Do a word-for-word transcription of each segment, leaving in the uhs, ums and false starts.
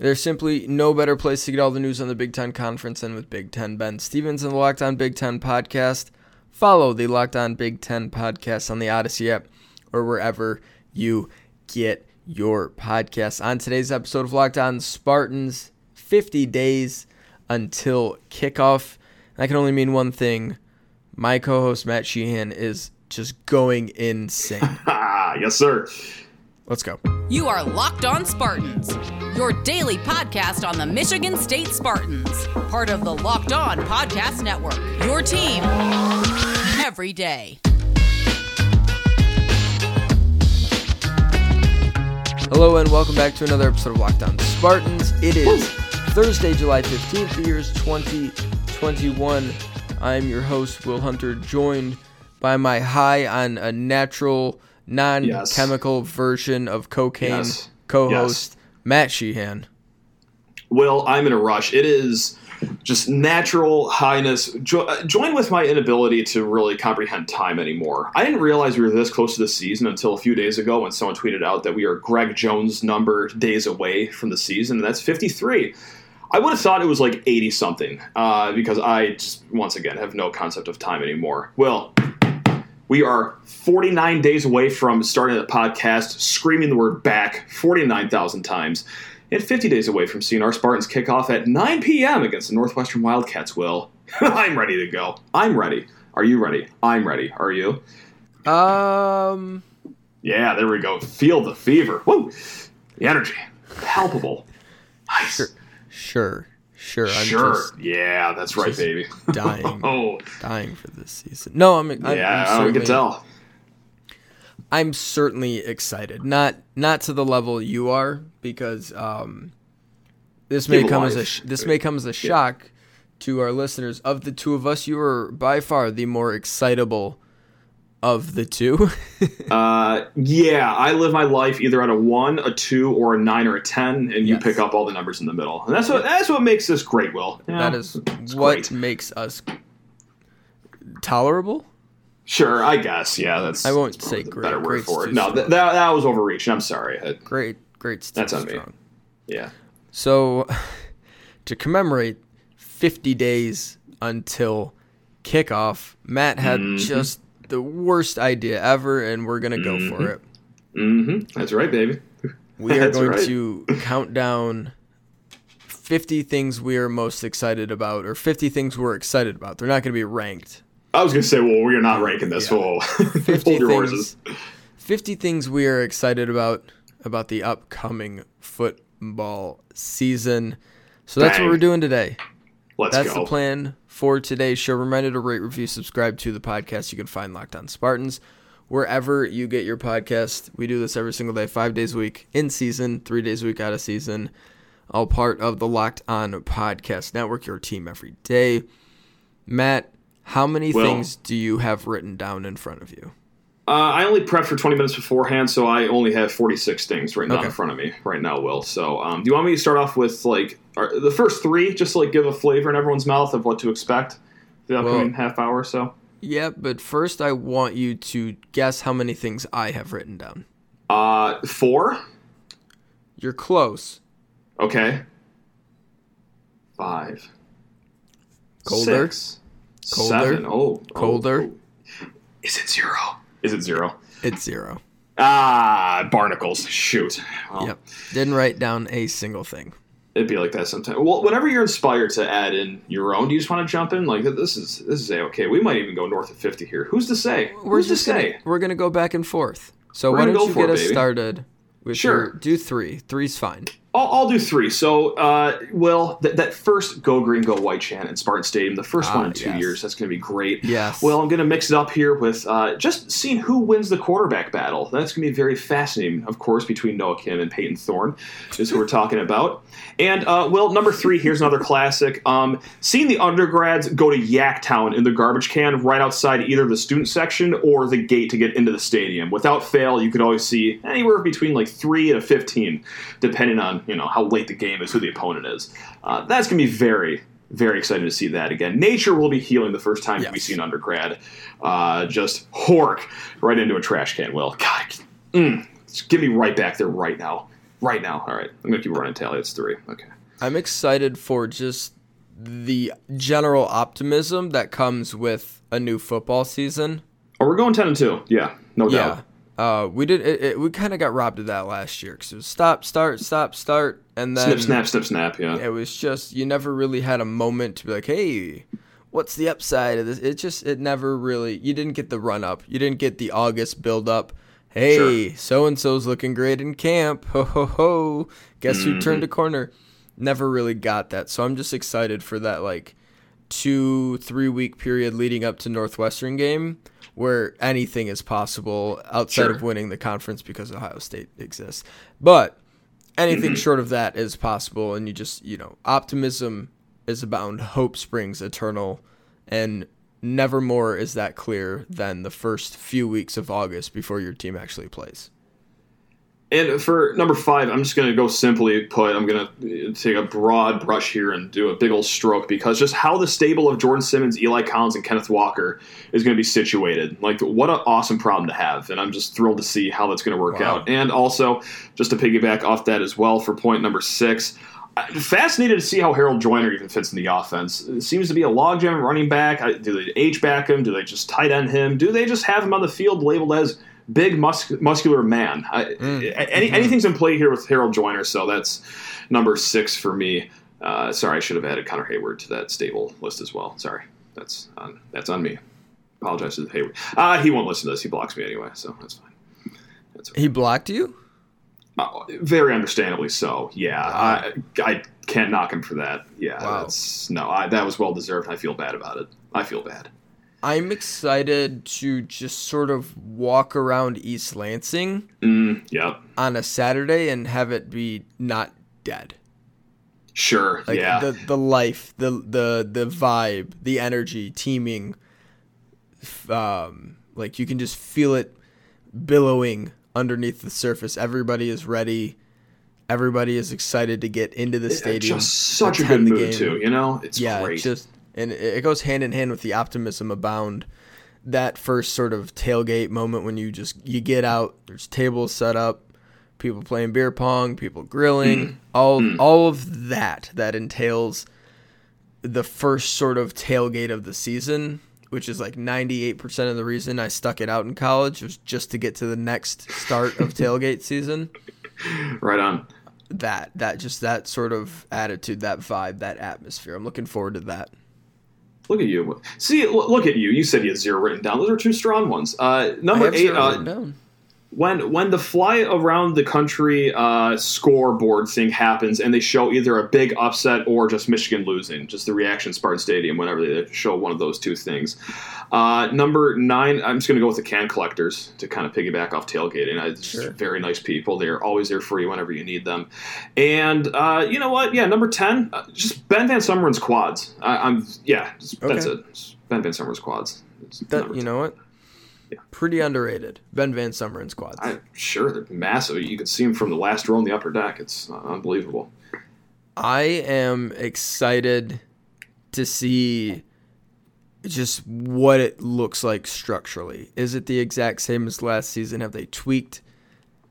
There's simply no better place to get all the news on the Big Ten Conference than with Big Ten Ben Stevens and the Locked On Big Ten Podcast. Follow the Locked On Big Ten Podcast on the Odyssey app or wherever you get your podcasts. On today's episode of Locked On Spartans, fifty days until kickoff. And I can only mean one thing. My co-host Matt Sheehan is just going insane. Yes, sir. Let's go. You are Locked On Spartans, your daily podcast on the Michigan State Spartans, part of the Locked On Podcast Network, your team every day. Hello and welcome back to another episode of Locked On Spartans. It is Thursday, July fifteenth, the year is twenty twenty-one. I'm your host, Will Hunter, joined by my high on a natural non-chemical yes. version of cocaine yes. co-host yes. Matt Sheehan. Well, I'm in a rush. It is just natural highness, jo- joined with my inability to really comprehend time anymore. I didn't realize we were this close to the season until a few days ago when someone tweeted out that we are Greg Jones' number days away from the season, and that's fifty-three. I would have thought it was like eighty-something uh, because I just, once again, have no concept of time anymore. Well, we are forty-nine days away from starting the podcast, screaming the word back forty-nine thousand times, and fifty days away from seeing our Spartans kick off at nine p.m. against the Northwestern Wildcats. Will, I'm ready to go. I'm ready. Are you ready? I'm ready. Are you? Um. Yeah, there we go. Feel the fever. Woo! The energy. Palpable. Nice. Sure. Sure. Sure. I'm sure. Just, yeah, that's right, baby. dying. oh. Dying for this season. No, I'm. I'm yeah, we can tell. I'm certainly excited. Not not to the level you are, because um, this may come as a this may come as a shock to our listeners. Of the two of us, you are by far the more excitable of the two. uh, yeah, I live my life either at a one, a two, or a nine, or a ten, and you yes. pick up all the numbers in the middle, and that's what that's what makes this great, Will. Yeah, that is what great. makes us tolerable. Sure, I guess. Yeah, that's. I won't that's say great. Better word for it. No, th- that that was overreaching. I'm sorry. I, great, great. That's on strong. me. Yeah. So, to commemorate fifty days until kickoff, Matt had mm-hmm. just the worst idea ever, and we're gonna go mm-hmm. for it. Mm-hmm. That's right, baby. We are going right. to count down fifty things we are most excited about, or fifty things we're excited about. They're not going to be ranked. I was going to say, well, we're not ranking this. Yeah. We'll fifty, things, fifty things we are excited about, about the upcoming football season. So that's Dang. what we're doing today. Let's that's go. That's the plan for today's show. Reminder to rate, review, subscribe to the podcast. You can find Locked On Spartans wherever you get your podcast. We do this every single day, five days a week in season, three days a week out of season. All part of the Locked On Podcast Network, your team every day. Matt, how many well, things do you have written down in front of you? Uh, I only prepped for twenty minutes beforehand, so I only have forty-six things written okay. down in front of me right now, Will. So um, do you want me to start off with like our, the first three, just to like give a flavor in everyone's mouth of what to expect the upcoming well, half hour or so? Yeah, but first I want you to guess how many things I have written down. Uh, four? You're close. Okay. Five. Colder. Six. Colder. Seven. Oh, colder. Oh. Is it zero? Is it zero? It's zero. Ah, barnacles. Shoot. Well, yep. Didn't write down a single thing. It'd be like that sometimes. Well, whenever you're inspired to add in your own, do you just want to jump in? Like this is this is a okay. We might even go north of fifty here. Who's to say? We're Who's to say? Gonna, we're gonna go back and forth. So we're why don't you get it, us baby. started? With sure. Your, do three. Three's fine. I'll, I'll do three. So, uh, Will, th- that first Go Green, Go White chant at Spartan Stadium, the first ah, one in two yes. years, that's going to be great. Yes. Well, I'm going to mix it up here with uh, just seeing who wins the quarterback battle. That's going to be very fascinating, of course, between Noah Kim and Peyton Thorne is who we're talking about. And, uh, Will, number three, here's another classic. Um, seeing the undergrads go to Yaktown in the garbage can right outside either the student section or the gate to get into the stadium. Without fail, you could always see anywhere between like three and a fifteen, depending on you know how late the game is, who the opponent is. Uh, that's gonna be very, very exciting to see that again. Nature will be healing the first time yes. we see an undergrad uh, just hork right into a trash can. Will, God, mm, just give me right back there right now. Right now. All right. I'm going to keep running tally. It's three. Okay. I'm excited for just the general optimism that comes with a new football season. Oh, we're going ten and two. Yeah. No yeah. doubt. Uh, we did. It, it, we kind of got robbed of that last year because it was stop, start, stop, start, and then snip, snap, snip, snap. Yeah, it was just you never really had a moment to be like, hey, what's the upside of this? It just it never really. You didn't get the run up. You didn't get the August build up. Hey, so and so's looking great in camp. Ho ho ho! Guess mm-hmm. who turned a corner? Never really got that. So I'm just excited for that like two, three week period leading up to Northwestern game, where anything is possible outside sure. of winning the conference because Ohio State exists. But anything mm-hmm. short of that is possible, and you just, you know, optimism is abound, hope springs eternal, and never more is that clear than the first few weeks of August before your team actually plays. And for number five, I'm just going to go simply put, I'm going to take a broad brush here and do a big old stroke because just how the stable of Jordan Simmons, Eli Collins, and Kenneth Walker is going to be situated. Like, what an awesome problem to have, and I'm just thrilled to see how that's going to work wow. out. And also, just to piggyback off that as well for point number six, I'm fascinated to see how Harold Joyner even fits in the offense. It seems to be a logjam running back. Do they H-back him? Do they just tight end him? Do they just have him on the field labeled as big mus- muscular man? I, mm. any, mm-hmm. Anything's in play here with Harold Joyner, so that's number six for me. Uh, sorry, I should have added Connor Hayward to that stable list as well. Sorry, that's on, that's on me. Apologize to Hayward. Uh, he won't listen to this. He blocks me anyway, so that's fine. That's okay. He blocked you? Uh, very understandably so, yeah. Wow. I, I can't knock him for that. Yeah, wow. that's, no, I, that was well-deserved. I feel bad about it. I feel bad. I'm excited to just sort of walk around East Lansing mm, yep. on a Saturday and have it be not dead. Sure, like yeah. The, the life, the the the vibe, the energy, teeming. Um, like you can just feel it billowing underneath the surface. Everybody is ready. Everybody is excited to get into the stadium. It's just such a good mood too, you know? It's yeah, great. It's just, and it goes hand in hand with the optimism abound, that first sort of tailgate moment when you just you get out, there's tables set up, people playing beer pong, people grilling, mm. all mm. all of that that entails the first sort of tailgate of the season, which is like ninety-eight percent of the reason I stuck it out in college was just to get to the next start of tailgate season. Right on. That that just that sort of attitude, that vibe, that atmosphere. I'm looking forward to that. Look at you. See, look at you. You said you had zero written down. Those are two strong ones. Uh, number I have eight. Zero uh, written down. When when the fly around the country uh, scoreboard thing happens and they show either a big upset or just Michigan losing, just the reaction Spartan Stadium whenever they show one of those two things. Uh, number nine, I'm just going to go with the can collectors to kind of piggyback off tailgating. I, sure. Very nice people. They're always there for you whenever you need them. And uh, you know what? Yeah, number ten, uh, just Ben Van Someren's quads. I, I'm Yeah, just, okay. that's it. Just Ben Van Someren's quads. That, you know what? Yeah. Pretty underrated. Ben Van Someren's quads. I'm sure they're massive. You can see them from the last row on the upper deck. It's unbelievable. I am excited to see just what it looks like structurally. Is it the exact same as last season? Have they tweaked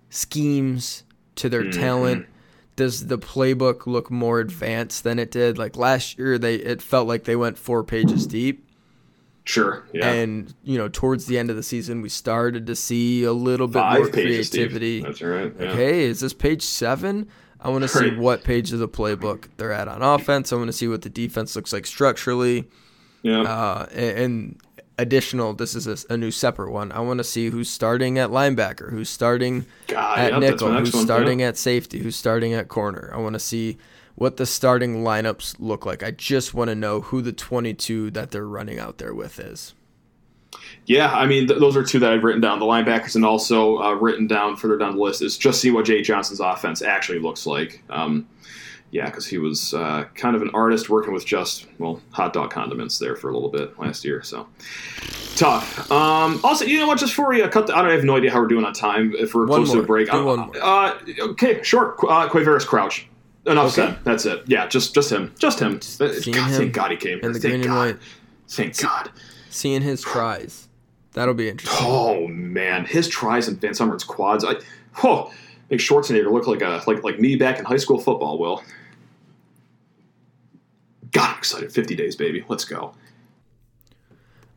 schemes to their mm-hmm. talent? Does the playbook look more advanced than it did? Like last year, they it felt like they went four pages deep. Sure. Yeah. And you know, towards the end of the season, we started to see a little bit Five more pages, creativity. Steve. That's right. Yeah. Like, hey, is this page seven? I want to see what page of the playbook they're at on offense. I want to see what the defense looks like structurally. Yeah. Uh, and, and additional, this is a, a new separate one. I want to see who's starting at linebacker, who's starting God, at yep, nickel, who's one, starting yeah. at safety, who's starting at corner. I want to see what the starting lineups look like. I just want to know who the twenty-two that they're running out there with is. Yeah, I mean, th- those are two that I've written down. The linebackers and also uh, written down further down the list is just see what Jay Johnson's offense actually looks like. Um, yeah, because he was uh, kind of an artist working with just, well, hot dog condiments there for a little bit last year. So tough. Um, also, you know what, just before we uh, cut the, I don't I have no idea how we're doing on time. If we're one close more. to a break. Do one more. Uh, okay, sure. Uh, Quaverus Crouch. Enough okay. said. That's it. Yeah, just just him. Just him. God, him thank God he came here. Thank God. Thank See, God. Seeing his tries. That'll be interesting. Oh, man. His tries and Van Someren's quads. I, oh, Make Schwarzenegger look like a like like me back in high school football. Will. God, I'm excited. fifty days, baby. Let's go.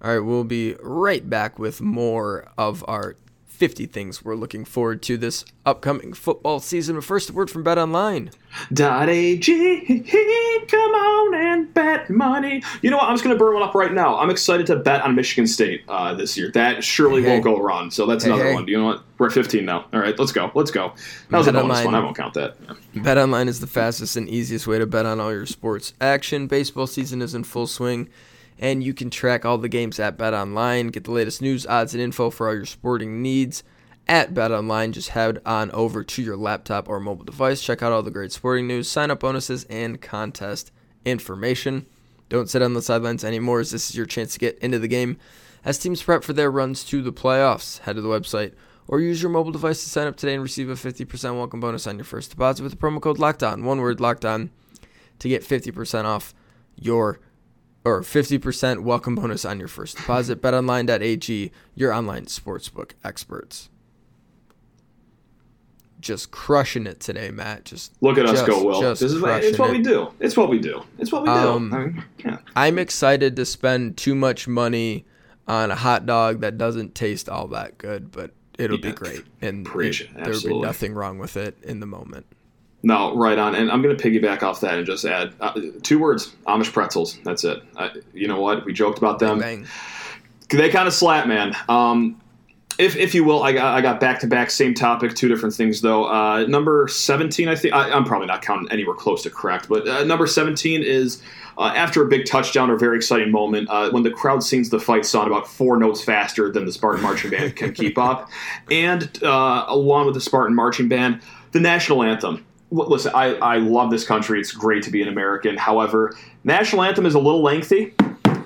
All right, we'll be right back with more of our fifty things we're looking forward to this upcoming football season. But first, a word from bet online dot a g. Come on and bet money. You know what? I'm just going to burn one up right now. I'm excited to bet on Michigan State uh, this year. That surely hey, won't hey. go wrong. So that's hey, another hey. one. You know what? We're at fifteen now. All right, let's go. Let's go. That was bet a bonus online. one. I won't count that. Yeah. BetOnline is the fastest and easiest way to bet on all your sports action. Baseball season is in full swing. And you can track all the games at BetOnline. Get the latest news, odds, and info for all your sporting needs at BetOnline. Just head on over to your laptop or mobile device. Check out all the great sporting news, sign-up bonuses, and contest information. Don't sit on the sidelines anymore, as this is your chance to get into the game as teams prep for their runs to the playoffs. Head to the website or use your mobile device to sign up today and receive a fifty percent welcome bonus on your first deposit with the promo code LOCKEDON. One word, LOCKEDON, to get fifty percent off your or fifty percent welcome bonus on your first deposit. bet online dot a g, your online sportsbook experts. Just crushing it today, Matt. Just Look at just, us go, Will. This is what, it's what it. we do. It's what we do. It's what we um, do. I mean, yeah. I'm excited to spend too much money on a hot dog that doesn't taste all that good, but it'll yeah. be great. And it, there'll be nothing wrong with it in the moment. No, right on. And I'm going to piggyback off that and just add uh, two words, Amish pretzels. That's it. Uh, you know what? We joked about them. Bang, bang. They kind of slap, man. Um, if if you will, I got, I got back-to-back, same topic, two different things, though. Uh, number seventeen, I think. I, I'm probably not counting anywhere close to correct, but uh, number seventeen is uh, after a big touchdown or very exciting moment, uh, when the crowd sings the fight song about four notes faster than the Spartan Marching Band can keep up. And uh, along with the Spartan Marching Band, the National Anthem. Listen, I, I love this country. It's great to be an American. However, National Anthem is a little lengthy,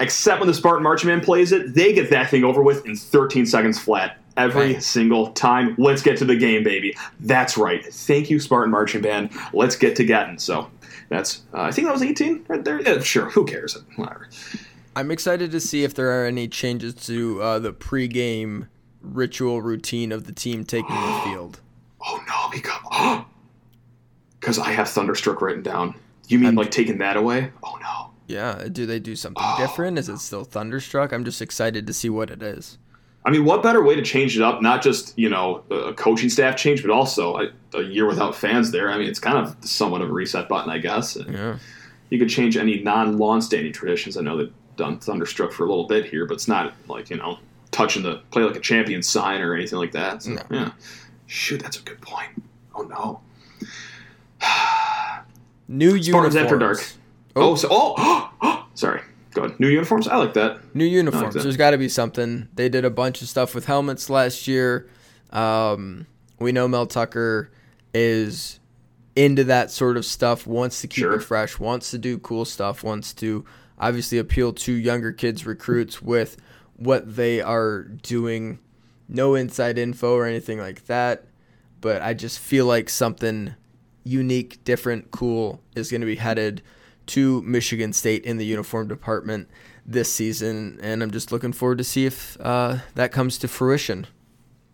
except when the Spartan Marching Band plays it. They get that thing over with in thirteen seconds flat every right. single time. Let's get to the game, baby. That's right. Thank you, Spartan Marching Band. Let's get to getting. So that's, uh, I think that was eighteen right there. Yeah, sure, who cares? Whatever. I'm excited to see if there are any changes to uh, the pregame ritual routine of the team taking the field. Oh, no, because... Oh. Because I have Thunderstruck written down. You mean I'm, like taking that away? Oh, no. Yeah. Do they do something oh, different? Is it still Thunderstruck? I'm just excited to see what it is. I mean, what better way to change it up? Not just, you know, a coaching staff change, but also a, a year without fans there. I mean, it's kind of somewhat of a reset button, I guess. And yeah. You could change any non-long-standing traditions. I know they've done Thunderstruck for a little bit here, but it's not like, you know, touching the play like a champion sign or anything like that. So, no. Yeah. Shoot, that's a good point. Oh, no. New Spartans uniforms after dark. Oh, oh, so, oh, oh, oh sorry. Go ahead. New uniforms. I like that. New uniforms. Like that. There's got to be something. They did a bunch of stuff with helmets last year. Um, we know Mel Tucker is into that sort of stuff. Wants to keep sure. it fresh. Wants to do cool stuff. Wants to obviously appeal to younger kids, recruits with what they are doing. No inside info or anything like that. But I just feel like something unique, different, cool is going to be headed to Michigan State in the uniform department this season, and I'm just looking forward to see if uh, that comes to fruition.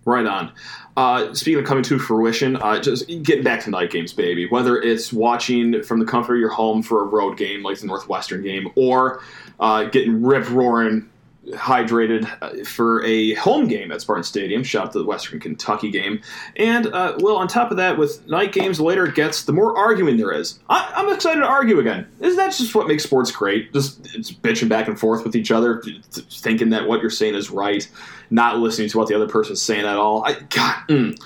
Right on. Uh, speaking of coming to fruition, uh, just getting back to night games, baby. Whether it's watching from the comfort of your home for a road game like the Northwestern game, or uh, getting rip-roaring hydrated for a home game at Spartan Stadium. Shout out to the Western Kentucky game. And, uh, well, on top of that, with night games, the later it gets, the more arguing there is. I, I'm excited to argue again. Isn't that just what makes sports great? Just it's bitching back and forth with each other, thinking that what you're saying is right, not listening to what the other person's saying at all. I God, mm,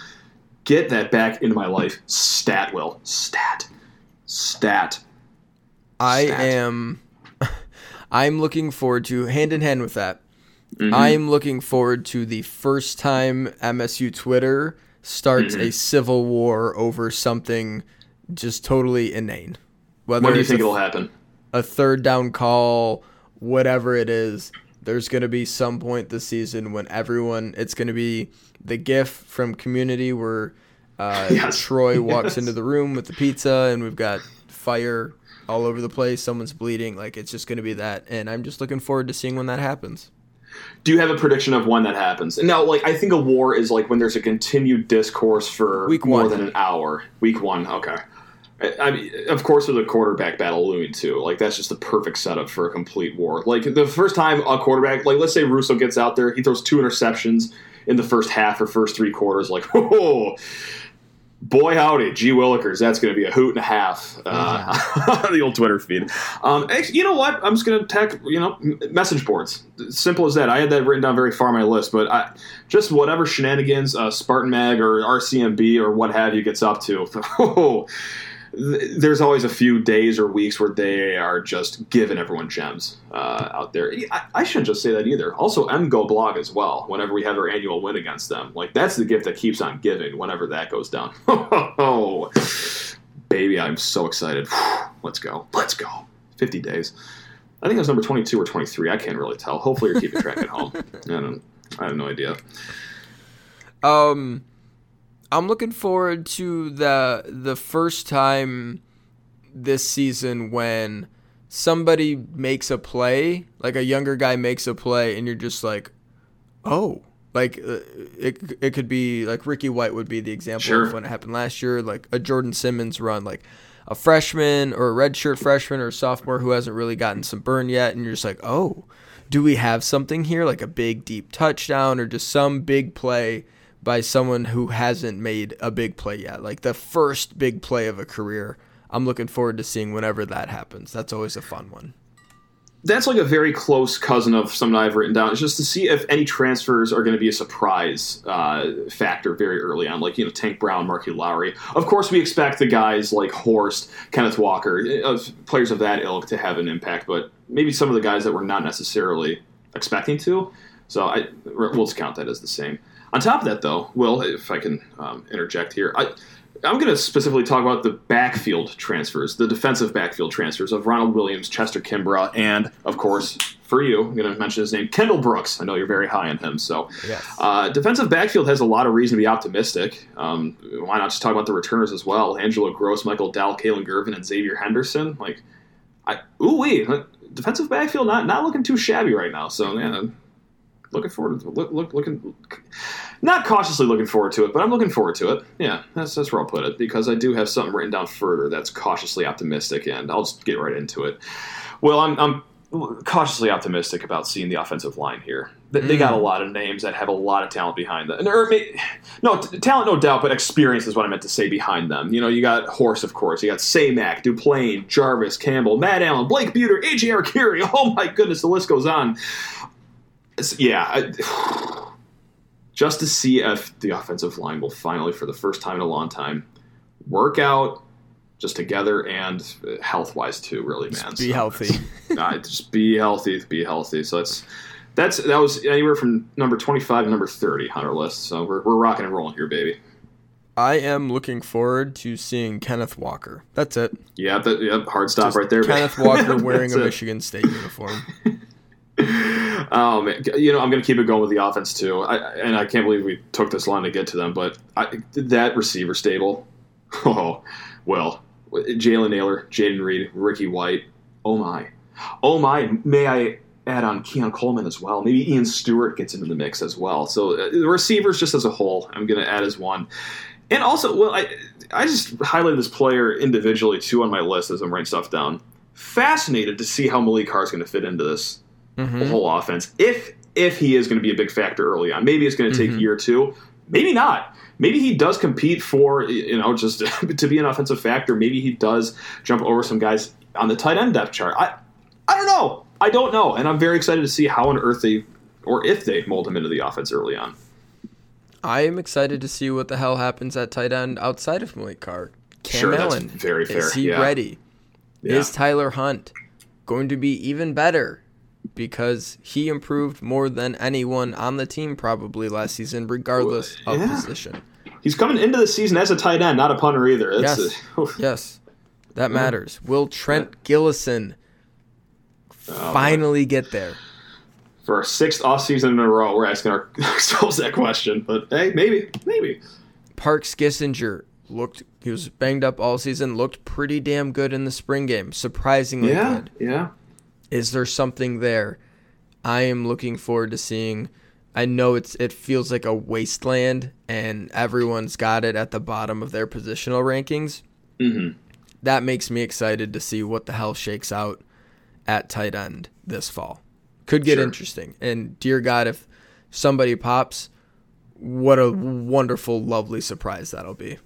get that back into my life. Stat, Will. Stat. Stat. I Stat. am... I'm looking forward to, hand in hand with that, mm-hmm. I'm looking forward to the first time M S U Twitter starts mm-hmm. a civil war over something just totally inane. Whether when do you think it'll happen? A third down call, whatever it is, there's going to be some point this season when everyone, it's going to be the GIF from Community where uh, yes. Troy walks yes. into the room with the pizza and we've got fire all over the place, someone's bleeding, like it's just going to be that, and I'm just looking forward to seeing when that happens. Do you have a prediction of when that happens? No, like, I think a war is, like, when there's a continued discourse for Week more one. than an hour. Week one, okay. I, I mean, of course, there's a quarterback battle looming, too. Like, that's just the perfect setup for a complete war. Like, the first time a quarterback, like, let's say Russo gets out there, he throws two interceptions in the first half or first three quarters. Like, whoa, boy howdy, gee willikers, that's going to be a hoot and a half uh, mm-hmm. on the old Twitter feed. Um, you know what? I'm just going to tech, you know, message boards. Simple as that. I had that written down very far on my list, but I, just whatever shenanigans uh, Spartan Mag or R C M B or what have you gets up to. Oh, there's always a few days or weeks where they are just giving everyone gems uh, out there. I, I shouldn't just say that either. Also, M G O blog as well, whenever we have our annual win against them. Like, that's the gift that keeps on giving whenever that goes down. Oh, baby, I'm so excited. Let's go. Let's go. fifty days. I think it was number twenty-two or twenty-three. I can't really tell. Hopefully you're keeping track at home. I don't, I have no idea. Um... I'm looking forward to the the first time this season when somebody makes a play, like a younger guy makes a play, and you're just like, oh, like uh, it it could be like Ricky White would be the example sure. of when it happened last year, like a Jordan Simmons run, like a freshman or a redshirt freshman or a sophomore who hasn't really gotten some burn yet, and you're just like, oh, do we have something here, like a big deep touchdown or just some big play by someone who hasn't made a big play yet, like the first big play of a career. I'm looking forward to seeing whenever that happens. That's always a fun one. That's like a very close cousin of something I've written down. It's just to see if any transfers are going to be a surprise uh, factor very early on, like, you know, Tank Brown, Marquise Lowry. Of course, we expect the guys like Horst, Kenneth Walker, uh, players of that ilk to have an impact, but maybe some of the guys that we're not necessarily expecting to. So I, we'll just count that as the same. On top of that, though, Will, if I can um, interject here, I, I'm going to specifically talk about the backfield transfers, the defensive backfield transfers of Ronald Williams, Chester Kimbra, and, of course, for you, I'm going to mention his name, Kendall Brooks. I know you're very high on him. So yes. uh, defensive backfield has a lot of reason to be optimistic. Um, why not just talk about the returners as well? Angelo Gross, Michael Dowell, Kalen Gervin, and Xavier Henderson. Like, I, ooh-wee, defensive backfield not, not looking too shabby right now. So, man. Looking forward to look, look, looking, not cautiously looking forward to it, but I'm looking forward to it. Yeah, that's that's where I'll put it, because I do have something written down further that's cautiously optimistic, and I'll just get right into it. Well, I'm I'm cautiously optimistic about seeing the offensive line here. They, mm. they got a lot of names that have a lot of talent behind them. Or, no talent, no doubt, but experience is what I meant to say behind them. You know, you got Horse, of course. You got Samak, Duplain, Jarvis, Campbell, Matt Allen, Blake Buter, A J Arcuri. Oh my goodness, the list goes on. Yeah, I, just to see if the offensive line will finally, for the first time in a long time, work out just together and health-wise too. Really, man, just be so healthy. nah, just be healthy, be healthy. So that's that's that was anywhere from number twenty-five to number thirty on our list. So we're we're rocking and rolling here, baby. I am looking forward to seeing Kenneth Walker. That's it. Yeah, that, yeah hard stop just right there. Kenneth Walker wearing a it. Michigan State uniform. Um, you know, I'm going to keep it going with the offense too, I, and I can't believe we took this long to get to them. But I, that receiver stable, oh well, Jalen Naylor, Jaden Reed, Ricky White, oh my, oh my. May I add on Keon Coleman as well? Maybe Ian Stewart gets into the mix as well. So uh, the receivers just as a whole, I'm going to add as one. And also, well, I I just highlighted this player individually too on my list as I'm writing stuff down. Fascinated to see how Malik Harr is going to fit into this. Mm-hmm. The whole offense, if if he is going to be a big factor early on. Maybe it's going to take mm-hmm. a year or two, maybe not. Maybe he does compete for, you know, just to be an offensive factor. Maybe he does jump over some guys on the tight end depth chart. I I don't know. I don't know, and I'm very excited to see how on earth they, or if they, mold him into the offense early on. I am excited to see what the hell happens at tight end outside of Malik Harr. Cam sure, Allen, that's very fair. Is he yeah. ready? Yeah. Is Tyler Hunt going to be even better? Because he improved more than anyone on the team probably last season, regardless of yeah. position. He's coming into the season as a tight end, not a punter either. That's yes, a, yes, that matters. Will Trent Gillison oh, finally man. get there? For our sixth offseason in a row, we're asking ourselves that question. But, hey, maybe, maybe. Park Skissinger looked – he was banged up all season, looked pretty damn good in the spring game, surprisingly yeah, good. Yeah, yeah. Is there something there? I am looking forward to seeing. I know it's it feels like a wasteland, and everyone's got it at the bottom of their positional rankings. Mm-hmm. That makes me excited to see what the hell shakes out at tight end this fall. Could get sure. interesting. And dear God, if somebody pops, what a wonderful, lovely surprise that'll be.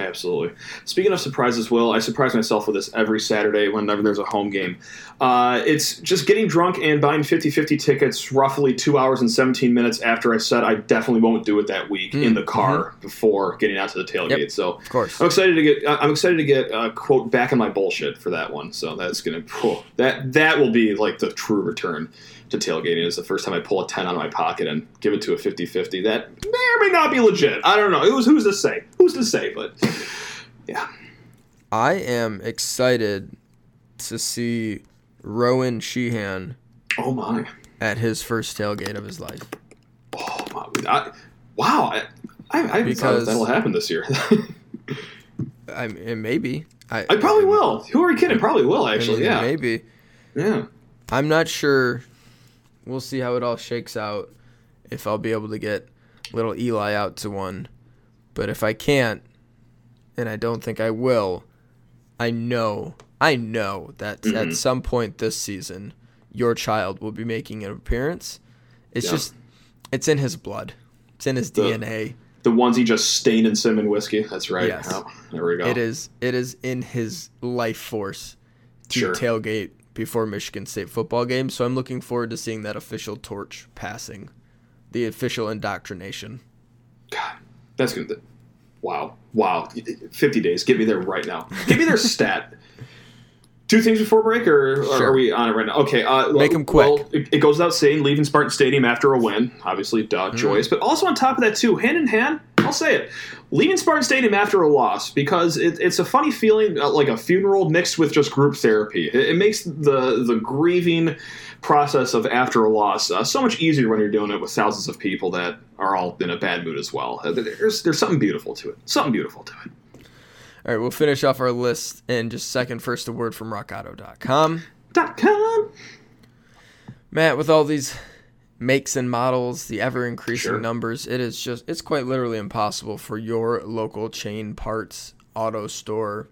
Absolutely. Speaking of surprises, Will, I surprise myself with this every Saturday whenever there's a home game. Uh, it's just getting drunk and buying fifty-fifty tickets roughly two hours and seventeen minutes after I said I definitely won't do it that week mm. in the car mm-hmm. before getting out to the tailgate. Yep. So of course. I'm excited to get I'm excited to get uh, quote back in my bullshit for that one. So that's gonna oh, that that will be like the true return to tailgating. Is the first time I pull a ten out of my pocket and give it to a fifty-fifty. That may or may not be legit. I don't know. It was who's to say? Who's to say? But yeah, I am excited to see Rowan Sheehan. Oh my! At his first tailgate of his life. Oh my! I, wow! I I, I because that'll happen this year. I mean, maybe. I I probably I, will. Who are you kidding? Probably will actually. I mean, yeah. Maybe. Yeah. I'm not sure. We'll see how it all shakes out. If I'll be able to get little Eli out to one, but if I can't, and I don't think I will, I know, I know that mm-hmm. at some point this season, your child will be making an appearance. It's yeah. just, it's in his blood. It's in his the, D N A. The onesie just stained in cinnamon whiskey. That's right. Yes. Oh, there we go. It is. It is in his life force to sure. tailgate before Michigan State football game. So I'm looking forward to seeing that official torch passing, the official indoctrination. God, that's good. Wow. Wow. fifty days. Get me there right now. Give me their stat. Two things before break, or, or sure. are we on it right now? Okay. Uh, Make them quick. Well, it, it goes without saying, leaving Spartan Stadium after a win. Obviously, duh, mm. Joyce. But also on top of that, too, hand in hand, I'll say it. Leaving Spartan Stadium after a loss, because it, it's a funny feeling, uh, like a funeral mixed with just group therapy. It, it makes the, the grieving process of after a loss uh, so much easier when you're doing it with thousands of people that are all in a bad mood as well. Uh, there's, there's something beautiful to it. Something beautiful to it. All right, we'll finish off our list in just a second. First, a word from rock auto dot com. .com. Matt, with all these makes and models, the ever-increasing sure. numbers, it is just, it's quite literally impossible for your local chain parts auto store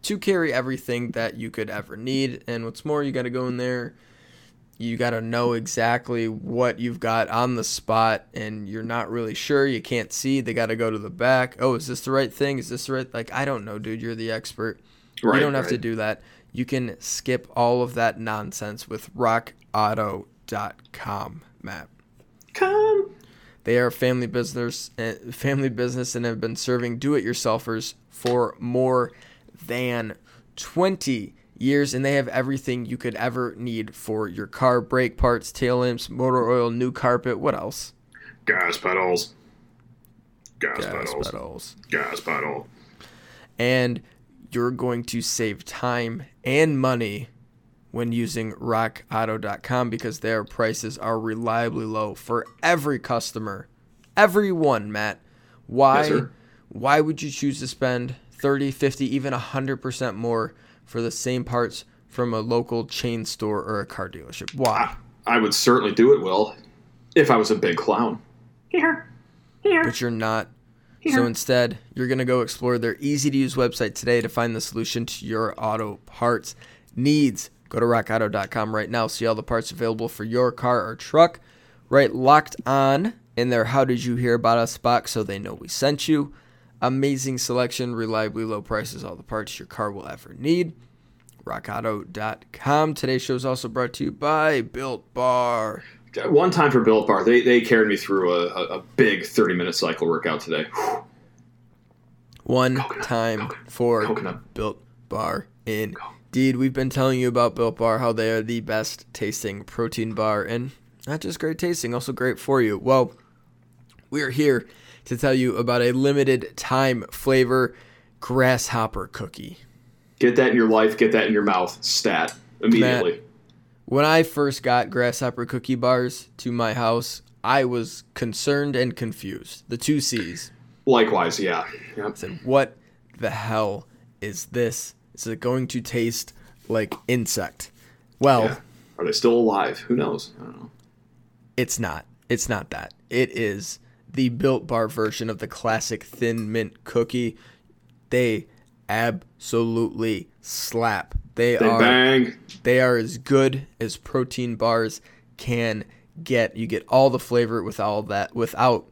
to carry everything that you could ever need. And what's more, you got to go in there, you got to know exactly what you've got on the spot, and you're not really sure. You can't see. They got to go to the back. Oh, is this the right thing? Is this the right? Like, I don't know, dude. You're the expert. Right, you don't have right. to do that. You can skip all of that nonsense with rock auto dot com, Matt. Come. They are a family business, family business and have been serving do-it-yourselfers for more than twenty years, and they have everything you could ever need for your car: brake parts, tail lamps, motor oil, new carpet. What else? Gas pedals. Gas, Gas pedals. pedals. Gas pedal. And you're going to save time and money when using rock auto dot com, because their prices are reliably low for every customer. Everyone, Matt. Why? Yes, sir. Why would you choose to spend thirty, fifty, even one hundred percent more for the same parts from a local chain store or a car dealership? Why? I, I would certainly do it, Will, if I was a big clown. Here. Here. But you're not. Here. So instead, you're going to go explore their easy-to-use website today to find the solution to your auto parts needs. Go to rock auto dot com right now. See all the parts available for your car or truck. Right, Locked On in their How Did You Hear About Us box, so they know we sent you. Amazing selection, reliably low prices, all the parts your car will ever need. rock auto dot com. Today's show is also brought to you by Built Bar. One time for Built Bar, they they carried me through a, a big thirty-minute cycle workout today. Whew. One coconut, time coconut, for coconut. Built Bar. Indeed, we've been telling you about Built Bar, how they are the best tasting protein bar. And not just great tasting, also great for you. Well, we are here to tell you about a limited time flavor, grasshopper cookie. Get that in your life, get that in your mouth, stat, immediately. Matt, when I first got grasshopper cookie bars to my house, I was concerned and confused. The two C's. Likewise, yeah. Yep. I said, what the hell is this? Is it going to taste like insect? Well. Yeah. Are they still alive? Who knows? I don't know. It's not. It's not that. It is the Built Bar version of the classic Thin Mint cookie. They absolutely slap. They, they are bang. They are as good as protein bars can get. You get all the flavor with all that, without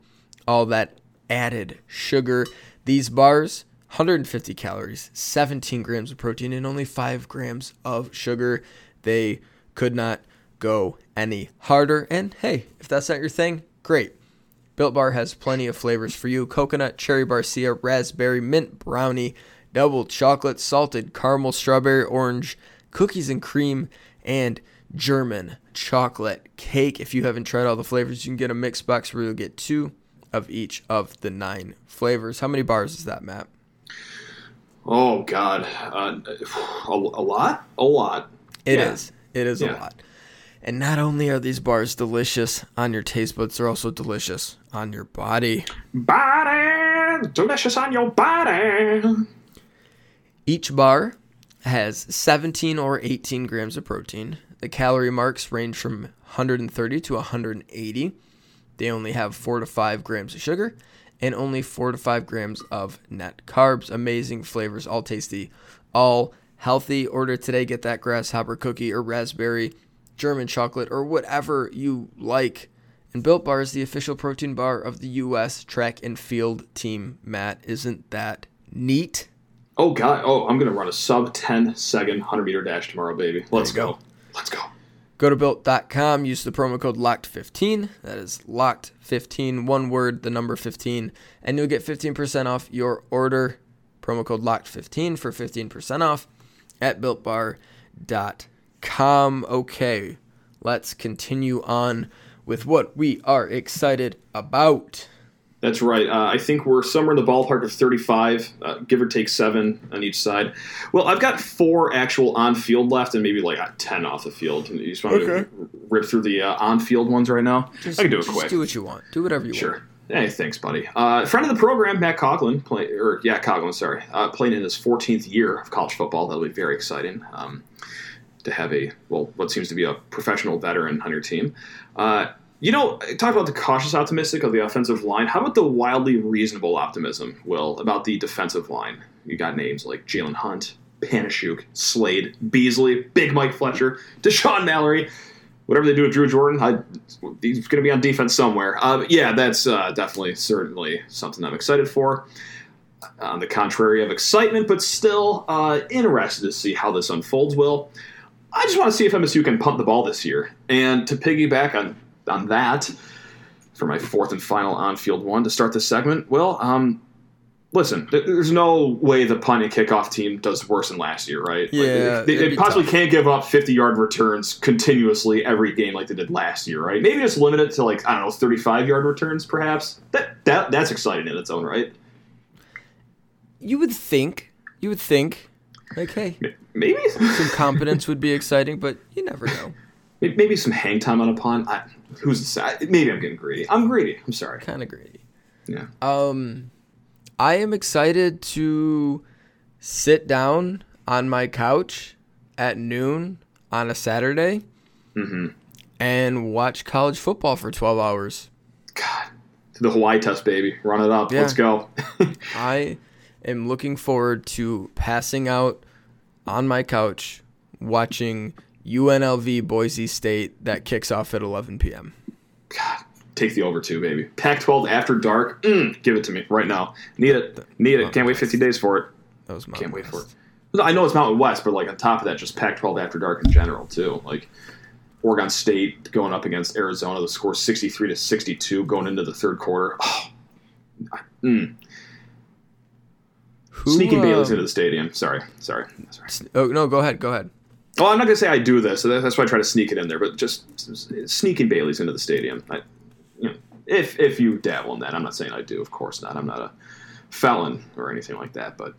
all that added sugar. These bars, one hundred fifty calories, seventeen grams of protein, and only five grams of sugar. They could not go any harder. And hey, if that's not your thing, great. Built Bar has plenty of flavors for you. Coconut, cherry barcia, raspberry, mint brownie, double chocolate, salted caramel, strawberry orange, cookies and cream, and German chocolate cake. If you haven't tried all the flavors, you can get a mix box where you'll get two of each of the nine flavors. How many bars is that, Matt? Oh, God. Uh, a, a lot? A lot. It yeah. is. It is yeah. a lot. And not only are these bars delicious on your taste buds, they're also delicious on your body. Body! Delicious on your body! Each bar has seventeen or eighteen grams of protein. The calorie marks range from one hundred thirty to one hundred eighty. They only have four to five grams of sugar and only four to five grams of net carbs. Amazing flavors, all tasty, all healthy. Order today. Get that grasshopper cookie or raspberry, German chocolate, or whatever you like. And Built Bar is the official protein bar of the U S track and field team. Matt, isn't that neat? Oh, God. Oh, I'm going to run a sub ten second one hundred meter dash tomorrow, baby. Let's go. go. Let's go. Go to built dot com. Use the promo code locked fifteen. That is locked fifteen. One word, the number fifteen. And you'll get fifteen percent off your order. Promo code locked fifteen for fifteen percent off at built bar dot com. Okay, let's continue on with what we are excited about. That's right. Uh, I think we're somewhere in the ballpark of thirty-five, uh, give or take seven on each side. Well, I've got four actual on-field left and maybe like ten off the field. You just want okay. to rip through the uh, on-field ones right now? Just, I can do it just quick. Just do what you want. Do whatever you sure. want. Sure. Hey, thanks, buddy. Uh, friend of the program, Matt Coughlin, play, or yeah, Coughlin, sorry, uh, playing in his fourteenth year of college football. That'll be very exciting. Um, to have a, well, what seems to be a professional veteran on your team. Uh You know, talk about the cautious optimistic of the offensive line. How about the wildly reasonable optimism, Will, about the defensive line? You got names like Jalen Hunt, Panashuk, Slade, Beasley, Big Mike Fletcher, Deshaun Mallory. Whatever they do with Drew Jordan, I, he's going to be on defense somewhere. Uh, yeah, that's uh, definitely, certainly something I'm excited for. On the contrary of excitement, but still uh, interested to see how this unfolds, Will. I just want to see if M S U can punt the ball this year. And to piggyback on... on that, for my fourth and final on-field one to start this segment, well, um, listen, there's no way the punt and kickoff team does worse than last year, right? Yeah, like they, they, they possibly tough. Can't give up fifty-yard returns continuously every game like they did last year, right? Maybe just limit it to, like, I don't know, thirty-five-yard returns, perhaps. That that that's exciting in its own right. You would think, you would think, like, hey, maybe some competence would be exciting, but you never know. Maybe some hang time on a punt. I, who's the side? Maybe I'm getting greedy. I'm greedy. I'm sorry. Kind of greedy. Yeah. Um, I am excited to sit down on my couch at noon on a Saturday mm-hmm. and watch college football for twelve hours. God, the Hawaii test, baby. Run it up. Yeah. Let's go. I am looking forward to passing out on my couch watching U N L V Boise State that kicks off at eleven p.m. God, take the over two, baby. Pac twelve after dark. Mm, give it to me right now. Need it. Need it. Can't wait fifty days for it. That was Mountain Can't wait West. for it. I know it's Mountain West, but like on top of that, just Pac twelve after dark in general too. Like Oregon State going up against Arizona, the score sixty-three to sixty-two going into the third quarter. Oh, mm. Who, Sneaking uh, Bailey's into the stadium. Sorry, sorry, sorry. Oh no, go ahead, go ahead. Oh, I'm not going to say I do this, so that's why I try to sneak it in there, but just sneaking Bailey's into the stadium. I, you know, if if you dabble in that, I'm not saying I do, of course not. I'm not a felon or anything like that, but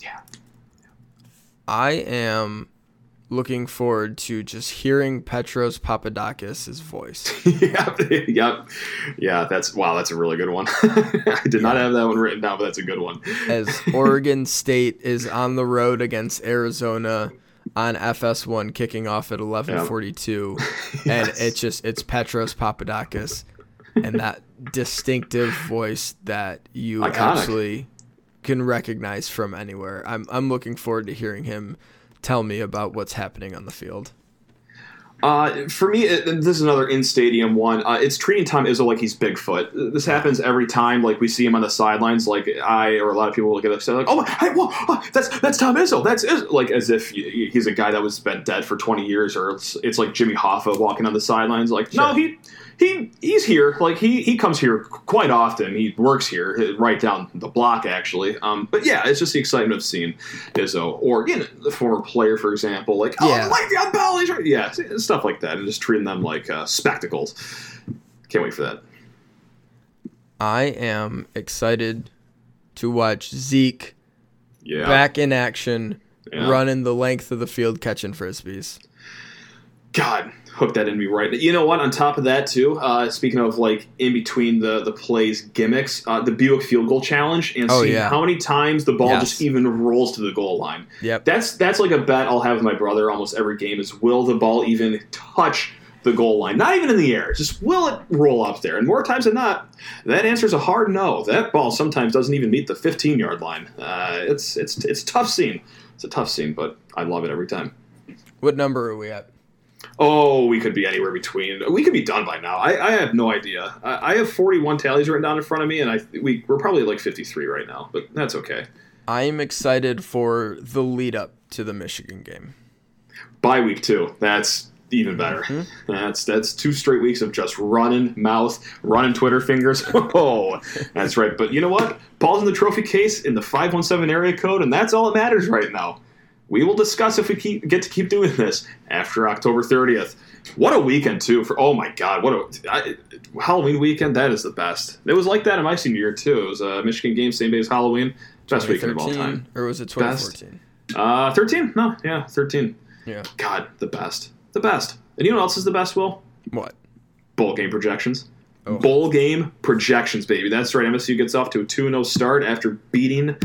yeah. yeah. I am looking forward to just hearing Petros Papadakis' voice. yep, yep. Yeah, that's, wow, that's a really good one. I did yeah. not have that one written down, but that's a good one. As Oregon State is on the road against Arizona, on F S one kicking off at eleven forty-two, yes. And it's just it's Petros Papadakis and that distinctive voice that you Iconic. actually can recognize from anywhere. I'm I'm looking forward to hearing him tell me about what's happening on the field. Uh, for me, it, this is another in-stadium one. Uh, it's treating Tom Izzo like he's Bigfoot. This happens every time. Like we see him on the sidelines. Like I or a lot of people look at us and like, "Oh my, hey, whoa, oh, that's that's Tom Izzo. That's Izzo." Like as if he's a guy that was been dead for twenty years, or it's, it's like Jimmy Hoffa walking on the sidelines. Like sure. no, he he he's here. Like he he comes here quite often. He works here, right down the block actually. Um, but yeah, it's just the excitement of seeing Izzo or you know, the former player, for example. Like oh, yeah. Le'Veon Bell, he's right. yeah. It's, it's stuff like that, and just treating them like uh, spectacles. Can't wait for that. I am excited to watch Zeke yeah. back in action, yeah. running the length of the field, catching frisbees. God, hooked that in me right. You know what? On top of that, too, uh, speaking of like in between the, the plays gimmicks, uh, the Buick field goal challenge, and oh, seeing yeah. how many times the ball yes. just even rolls to the goal line. Yep. That's that's like a bet I'll have with my brother almost every game is will the ball even touch the goal line? Not even in the air. Just will it roll up there? And more times than not, that answer is a hard no. That ball sometimes doesn't even meet the fifteen-yard line. Uh, it's, it's, it's a tough scene. It's a tough scene, but I love it every time. What number are we at? Oh, we could be anywhere between. We could be done by now. I, I have no idea. I, I have forty-one tallies written down in front of me, and I we, we're probably like fifty-three right now, but that's okay. I'm excited for the lead-up to the Michigan game. Bye week two. That's even better. Mm-hmm. That's that's two straight weeks of just running mouth, running Twitter fingers. Oh, that's right. But you know what? Ball's in the trophy case in the five one seven area code, and that's all that matters right now. We will discuss if we keep, get to keep doing this after October thirtieth. What a weekend, too. For oh, my God. what a I, Halloween weekend, that is the best. It was like that in my senior year, too. It was a Michigan game, same day as Halloween. Best weekend of all time. Or was it twenty fourteen? Best. Uh, thirteen? No, yeah, thirteen. Yeah. God, the best. The best. And you know what else is the best, Will? What? Bowl game projections. Oh. Bowl game projections, baby. That's right. M S U gets off to a two and oh start after beating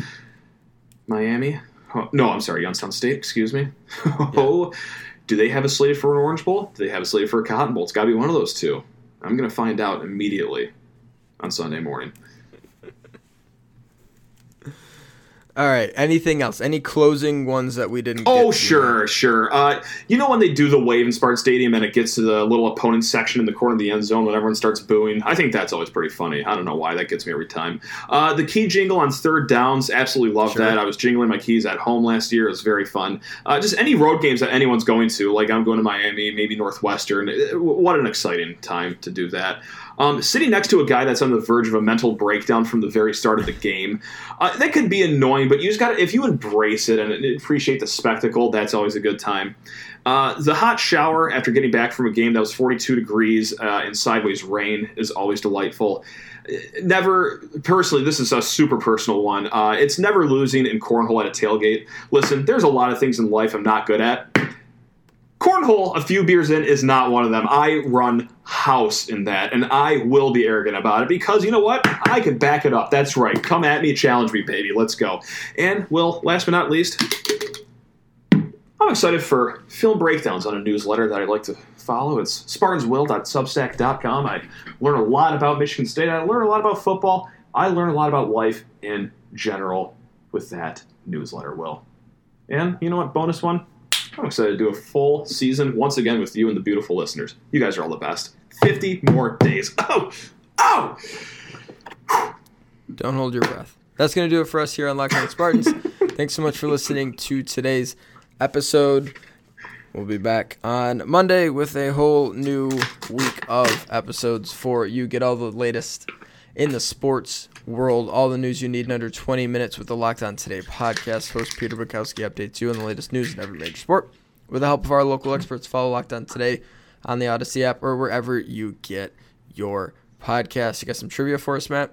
Miami. Oh, no, I'm sorry, Youngstown State, excuse me. Oh, yeah. Do they have a slate for an Orange Bowl? Do they have a slate for a Cotton Bowl? It's got to be one of those two. I'm going to find out immediately on Sunday morning. All right, anything else? Any closing ones that we didn't oh, get to? sure, sure. Uh, you know when they do the wave in Spartan Stadium and it gets to the little opponent section in the corner of the end zone when everyone starts booing? I think that's always pretty funny. I don't know why. That gets me every time. Uh, the key jingle on third downs, absolutely love sure. that. I was jingling my keys at home last year. It was very fun. Uh, just any road games that anyone's going to, like I'm going to Miami, maybe Northwestern. What an exciting time to do that. Um, sitting next to a guy that's on the verge of a mental breakdown from the very start of the game, uh, that could be annoying, but you just got if you embrace it and appreciate the spectacle, that's always a good time. Uh, the hot shower after getting back from a game that was forty-two degrees uh, in sideways rain is always delightful. Never, personally, this is a super personal one. Uh, it's never losing in cornhole at a tailgate. Listen, there's a lot of things in life I'm not good at. Cornhole, a few beers in, is not one of them. I run house in that, and I will be arrogant about it because, you know what, I can back it up. That's right. Come at me, challenge me, baby. Let's go. And, well, last but not least, I'm excited for film breakdowns on a newsletter that I like to follow. It's spartans will dot substack dot com. I learn a lot about Michigan State. I learn a lot about football. I learn a lot about life in general with that newsletter, Will. And, you know what, bonus one? I'm excited to do a full season once again with you and the beautiful listeners. You guys are all the best. fifty more days. Oh! Oh! Don't hold your breath. That's going to do it for us here on Locked On Spartans. Thanks so much for listening to today's episode. We'll be back on Monday with a whole new week of episodes for you. Get all the latest in the sports world, all the news you need in under twenty minutes with the Locked On Today podcast. Host Peter Bukowski updates you on the latest news in every major sport. With the help of our local experts, follow Locked On Today on the Odyssey app or wherever you get your podcast. You got some trivia for us, Matt?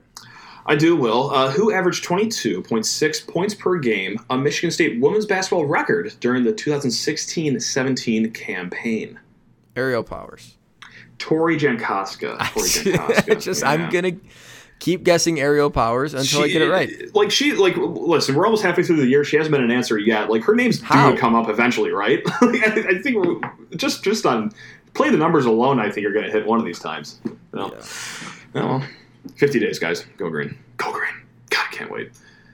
I do, Will. Uh, who averaged twenty-two point six points per game, a Michigan State women's basketball record during the two thousand sixteen seventeen campaign? Ariel Powers. Tori Jankoska. Tori Jankoska. Just, yeah. I'm going to... keep guessing aerial powers until she, I get it right. Like she, like listen, we're almost halfway through the year. She hasn't been an answer yet. Like her name's How? due to come up eventually, right? I, I think we're, just just on play the numbers alone, I think you're going to hit one of these times. No, yeah. no, fifty days, guys. Go green. Go green. God, I can't wait.